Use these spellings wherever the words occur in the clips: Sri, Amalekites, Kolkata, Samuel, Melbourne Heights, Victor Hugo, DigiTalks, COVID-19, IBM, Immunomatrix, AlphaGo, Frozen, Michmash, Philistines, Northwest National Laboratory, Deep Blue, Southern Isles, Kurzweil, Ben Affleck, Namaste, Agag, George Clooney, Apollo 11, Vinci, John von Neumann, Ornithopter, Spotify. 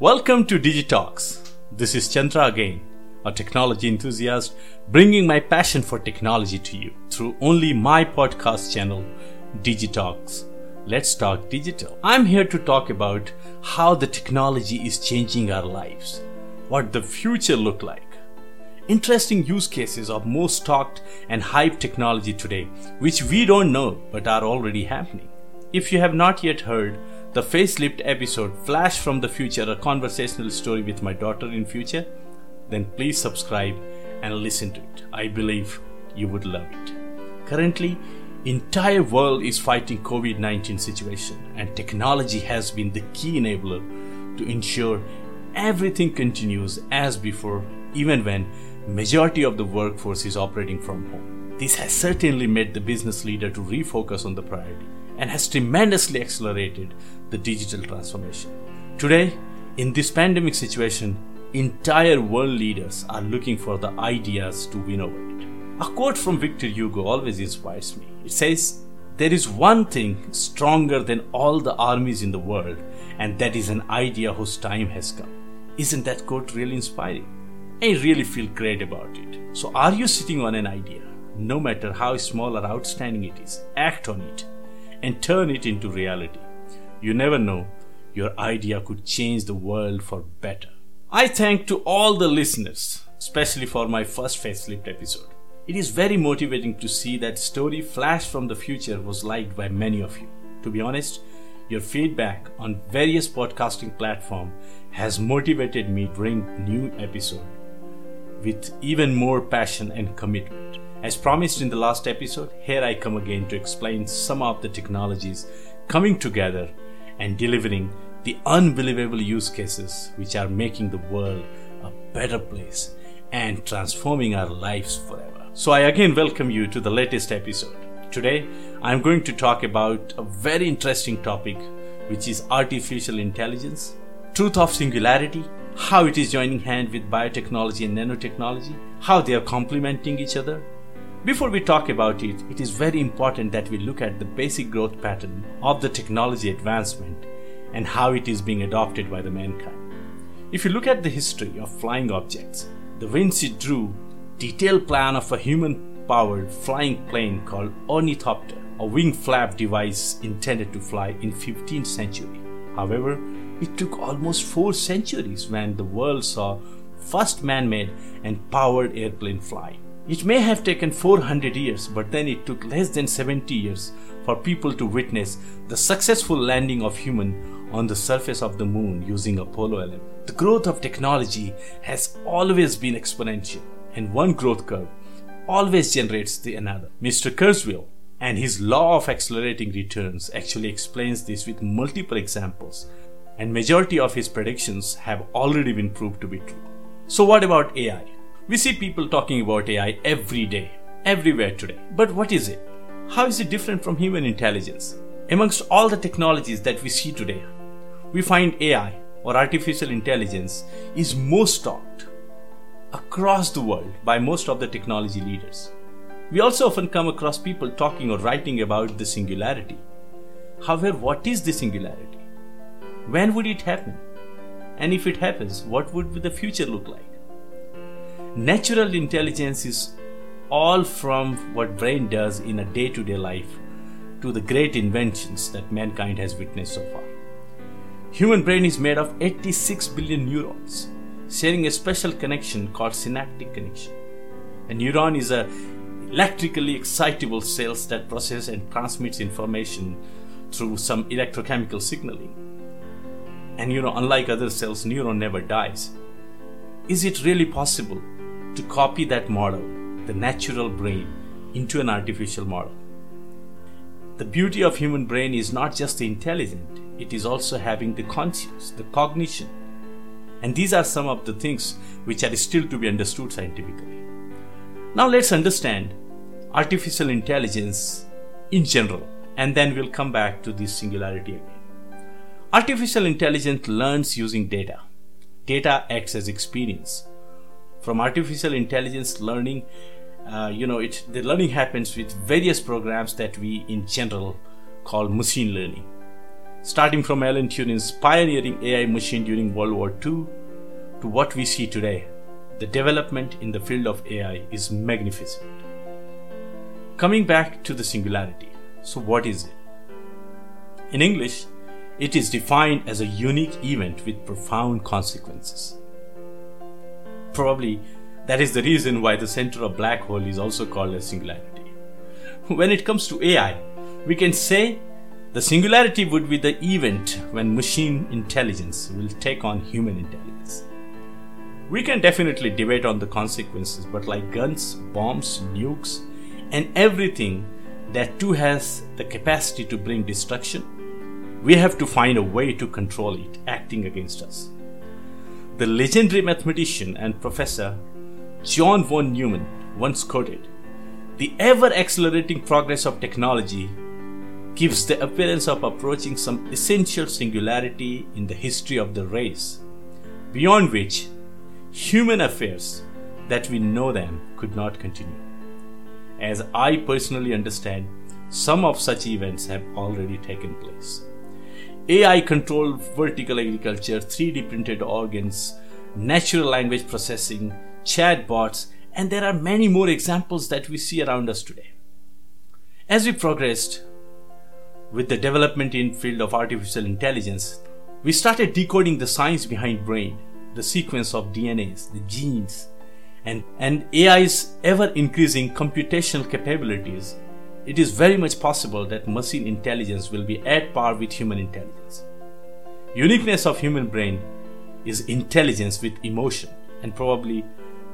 Welcome to DigiTalks. This is Chandra again, a technology enthusiast, bringing my passion for technology to you through only my podcast channel, DigiTalks. Let's talk digital. I'm here to talk about how the technology is changing our lives, what the future looks like. Interesting use cases of most talked and hyped technology today, which we don't know but are already happening. If you have not yet heard the facelift episode Flash from the Future, a conversational story with my daughter in future, then please subscribe and listen to it. I believe you would love it. Currently, entire world is fighting COVID-19 situation, and technology has been the key enabler to ensure everything continues as before, even when majority of the workforce is operating from home. This has certainly made the business leader to refocus on the priority and has tremendously accelerated the digital transformation. Today, in this pandemic situation, entire world leaders are looking for the ideas to win over it. A quote from Victor Hugo always inspires me. It says, "There is one thing stronger than all the armies in the world, and that is an idea whose time has come." Isn't that quote really inspiring? I really feel great about it. So are you sitting on an idea? No matter how small or outstanding it is, act on it and turn it into reality. You never know, your idea could change the world for better. I thank to all the listeners, especially for my first facelift episode. It is very motivating to see that story Flash from the Future was liked by many of you. To be honest, your feedback on various podcasting platforms has motivated me to bring new episode with even more passion and commitment. As promised in the last episode, here I come again to explain some of the technologies coming together and delivering the unbelievable use cases which are making the world a better place and transforming our lives forever. So I again welcome you to the latest episode. Today, I'm going to talk about a very interesting topic, which is artificial intelligence, truth of singularity, how it is joining hand with biotechnology and nanotechnology, how they are complementing each other. Before we talk about it, it is very important that we look at the basic growth pattern of the technology advancement and how it is being adopted by the mankind. If you look at the history of flying objects, the Vinci drew detailed plan of a human-powered flying plane called Ornithopter, a wing flap device intended to fly in 15th century. However, it took almost 4 centuries when the world saw first man-made and powered airplane fly. It may have taken 400 years, but then it took less than 70 years for people to witness the successful landing of human on the surface of the moon using Apollo 11. The growth of technology has always been exponential, and one growth curve always generates the another. Mr. Kurzweil and his law of accelerating returns actually explains this with multiple examples, and majority of his predictions have already been proved to be true. So what about AI? We see people talking about AI every day, everywhere today. But what is it? How is it different from human intelligence? Amongst all the technologies that we see today, we find AI or artificial intelligence is most talked across the world by most of the technology leaders. We also often come across people talking or writing about the singularity. However, what is the singularity? When would it happen? And if it happens, what would the future look like? Natural intelligence is all from what brain does in a day-to-day life to the great inventions that mankind has witnessed so far. Human brain is made of 86 billion neurons, sharing a special connection called synaptic connection. A neuron is a electrically excitable cells that process and transmits information through some electrochemical signaling. And unlike other cells, neuron never dies. Is it really possible to copy that model, the natural brain, into an artificial model? The beauty of human brain is not just the intelligent, it is also having the conscience, the cognition. And these are some of the things which are still to be understood scientifically. Now let's understand artificial intelligence in general, and then we'll come back to this singularity again. Artificial intelligence learns using data. Data acts as experience. From artificial intelligence learning, the learning happens with various programs that we in general call machine learning. starting from Alan Turing's pioneering AI machine during World War II to what we see today. The development in the field of AI is magnificent. Coming back to the singularity, so what is it? In English, it is defined as a unique event with profound consequences. Probably that is the reason why the center of black hole is also called a singularity. When it comes to AI, we can say the singularity would be the event when machine intelligence will take on human intelligence. We can definitely debate on the consequences, but like guns, bombs, nukes, and everything that too has the capacity to bring destruction, we have to find a way to control it, acting against us. The legendary mathematician and professor John von Neumann once quoted, "The ever-accelerating progress of technology gives the appearance of approaching some essential singularity in the history of the race, beyond which human affairs that we know them could not continue." As I personally understand, some of such events have already taken place. AI controlled vertical agriculture, 3D printed organs, natural language processing, chatbots, and there are many more examples that we see around us today. As we progressed with the development in field of artificial intelligence, we started decoding the science behind brain, the sequence of DNAs, the genes, and AI's ever-increasing computational capabilities. It is very much possible that machine intelligence will be at par with human intelligence. Uniqueness of human brain is intelligence with emotion, and probably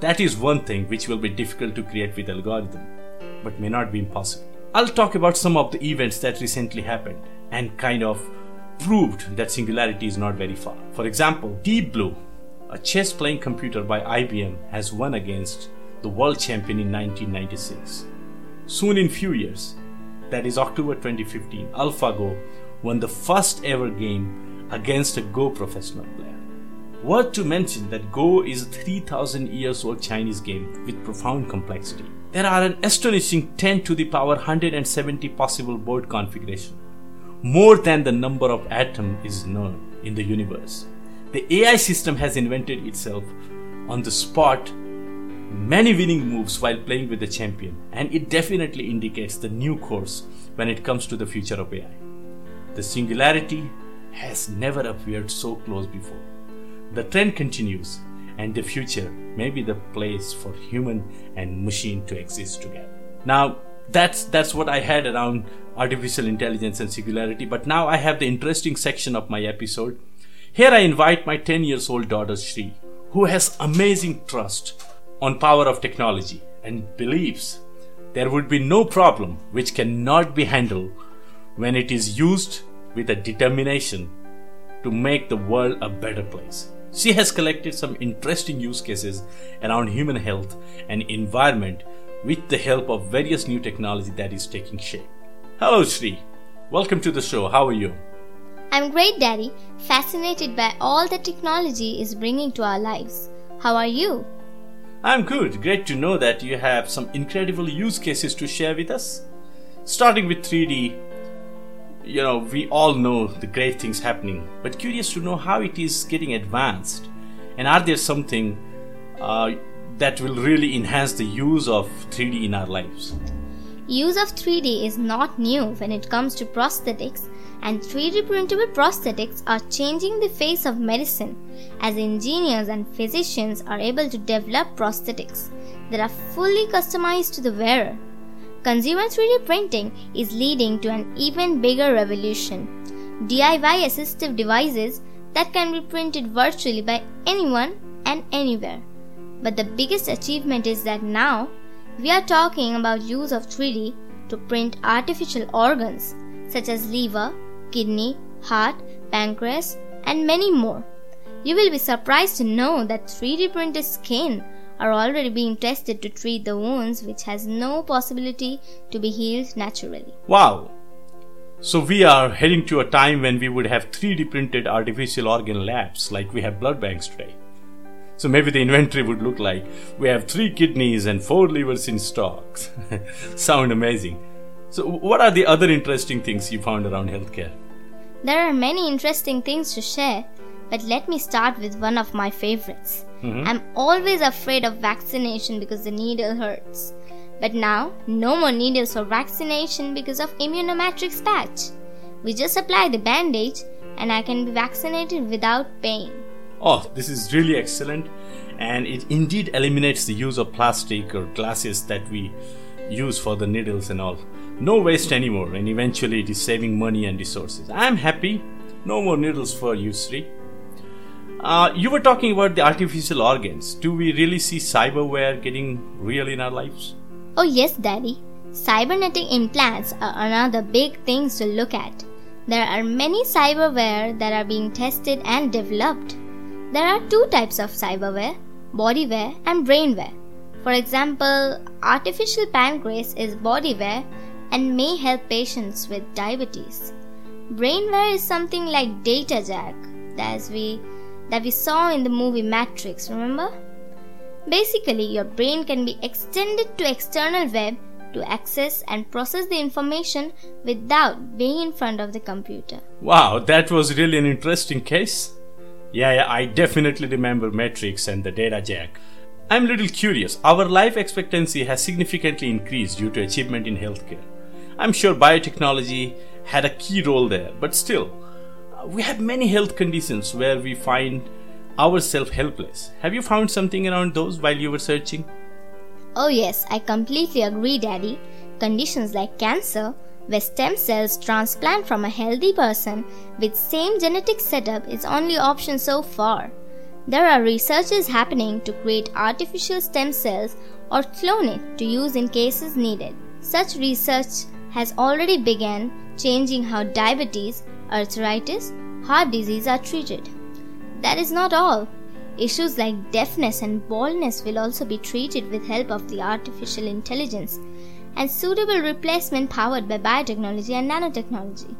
that is one thing which will be difficult to create with algorithm, but may not be impossible. I'll talk about some of the events that recently happened and kind of proved that singularity is not very far. For example, Deep Blue, a chess-playing computer by IBM, has won against the world champion in 1996. Soon in few years, that is October 2015, AlphaGo won the first ever game against a Go professional player. Worth to mention that Go is a 3,000 years old Chinese game with profound complexity. There are an astonishing 10 to the power 170 possible board configurations. More than the number of atoms is known in the universe. The AI system has invented itself on the spot many winning moves while playing with the champion, and it definitely indicates the new course when it comes to the future of AI. The singularity has never appeared so close before. The trend continues, and the future may be the place for human and machine to exist together. Now, that's what I had around artificial intelligence and singularity, but now I have the interesting section of my episode. Here I invite my 10-year-old daughter Sri, who has amazing trust on power of technology and believes there would be no problem which cannot be handled when it is used with a determination to make the world a better place. She has collected some interesting use cases around human health and environment with the help of various new technology that is taking shape. Hello Sri, welcome to the show. How are you? I'm great, Daddy, fascinated by all that technology is bringing to our lives. How are you? I'm good. Great to know that you have some incredible use cases to share with us. Starting with 3D, we all know the great things happening, but curious to know how it is getting advanced, and are there something that will really enhance the use of 3D in our lives? Use of 3D is not new when it comes to prosthetics, and 3D printable prosthetics are changing the face of medicine as engineers and physicians are able to develop prosthetics that are fully customized to the wearer. Consumer 3D printing is leading to an even bigger revolution. DIY assistive devices that can be printed virtually by anyone and anywhere. But the biggest achievement is that now we are talking about use of 3D to print artificial organs such as liver, kidney, heart, pancreas, and many more. You will be surprised to know that 3D printed skin are already being tested to treat the wounds which has no possibility to be healed naturally. Wow! So we are heading to a time when we would have 3D printed artificial organ labs like we have blood banks today. So maybe the inventory would look like we have 3 kidneys and 4 livers in stocks. Sound amazing. So what are the other interesting things you found around healthcare? There are many interesting things to share, but let me start with one of my favorites. Mm-hmm. I'm always afraid of vaccination because the needle hurts. But now, no more needles for vaccination because of Immunomatrix patch. We just apply the bandage and I can be vaccinated without pain. Oh, this is really excellent. And it indeed eliminates the use of plastic or glasses that we use for the needles and all. No waste anymore, and eventually it is saving money and resources. I am happy. No more needles for you, Sri. You were talking about the artificial organs. Do we really see cyberware getting real in our lives? Oh yes, Daddy. Cybernetic implants are another big thing to look at. There are many cyberware that are being tested and developed. There are two types of cyberware, bodyware and brainware. For example, artificial pancreas is bodyware and may help patients with diabetes. Brainware is something like data jack that we saw in the movie Matrix, remember? Basically, your brain can be extended to external web to access and process the information without being in front of the computer. Wow, that was really an interesting case. Yeah, I definitely remember Matrix and the data jack. I'm a little curious. Our life expectancy has significantly increased due to achievement in healthcare. I'm sure biotechnology had a key role there, but still, we have many health conditions where we find ourselves helpless. Have you found something around those while you were searching? Oh yes, I completely agree, Daddy. Conditions like cancer, where stem cells transplant from a healthy person with same genetic setup is only option so far. There are researches happening to create artificial stem cells or clone it to use in cases needed. Such research has already begun changing how diabetes, arthritis, heart disease are treated. That is not all. Issues like deafness and baldness will also be treated with help of the artificial intelligence and suitable replacement powered by biotechnology and nanotechnology.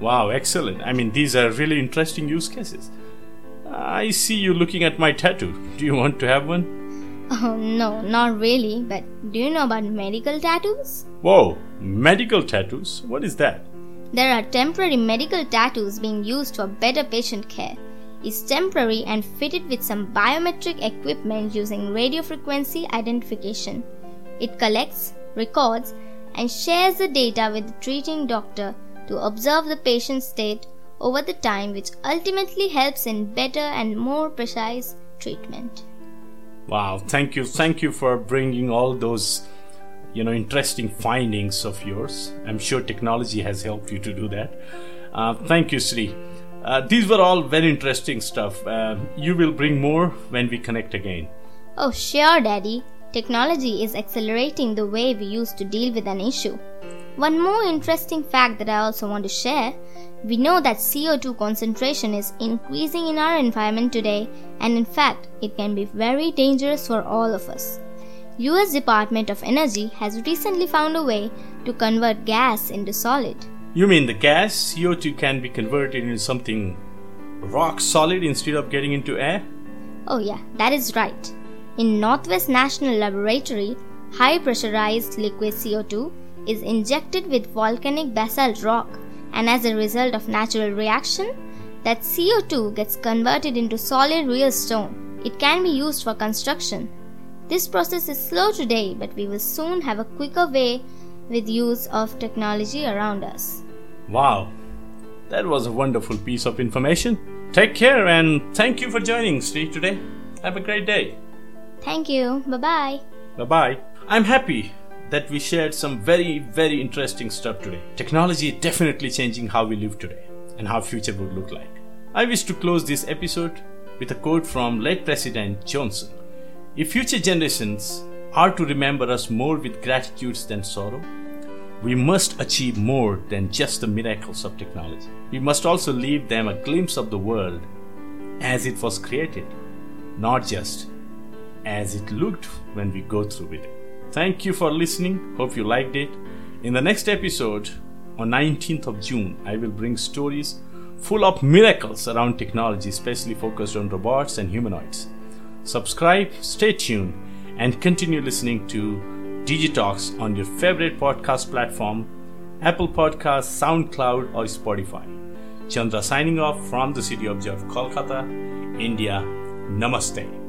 Wow, excellent. I mean, these are really interesting use cases. I see you looking at my tattoo. Do you want to have one? Oh no, not really. But do you know about medical tattoos? Whoa, medical tattoos? What is that? There are temporary medical tattoos being used for better patient care. It's temporary and fitted with some biometric equipment using radiofrequency identification. It collects, records, and shares the data with the treating doctor to observe the patient's state over the time, which ultimately helps in better and more precise treatment. Wow, thank you for bringing all those interesting findings of yours. I'm sure technology has helped you to do that. Thank you, Sri. These were all very interesting stuff. You will bring more when we connect again. Oh sure, Daddy. Technology is accelerating the way we used to deal with an issue. One more interesting fact that I also want to share. We know that CO2 concentration is increasing in our environment today, and in fact, it can be very dangerous for all of us. US Department of Energy has recently found a way to convert gas into solid. You mean the gas, CO2, can be converted into something rock solid instead of getting into air? Oh yeah, that is right. In Northwest National Laboratory, high pressurized liquid CO2 is injected with volcanic basalt rock, and as a result of natural reaction, that CO2 gets converted into solid real stone. It can be used for construction. This process is slow today, but we will soon have a quicker way with use of technology around us. Wow, that was a wonderful piece of information. Take care and thank you for joining Sri today. Have a great day. Thank you. Bye-bye. Bye-bye. I'm happy that we shared some very, very interesting stuff today. Technology is definitely changing how we live today and how future would look like. I wish to close this episode with a quote from late President Johnson. If future generations are to remember us more with gratitude than sorrow, we must achieve more than just the miracles of technology. We must also leave them a glimpse of the world as it was created, not just as it looked when we go through with it. Thank you for listening. Hope you liked it. In the next episode, on 19th of June, I will bring stories full of miracles around technology, especially focused on robots and humanoids. Subscribe, stay tuned, and continue listening to DigiTalks on your favorite podcast platform Apple Podcasts, SoundCloud or Spotify. Chandra signing off from the city of Kolkata, India. Namaste.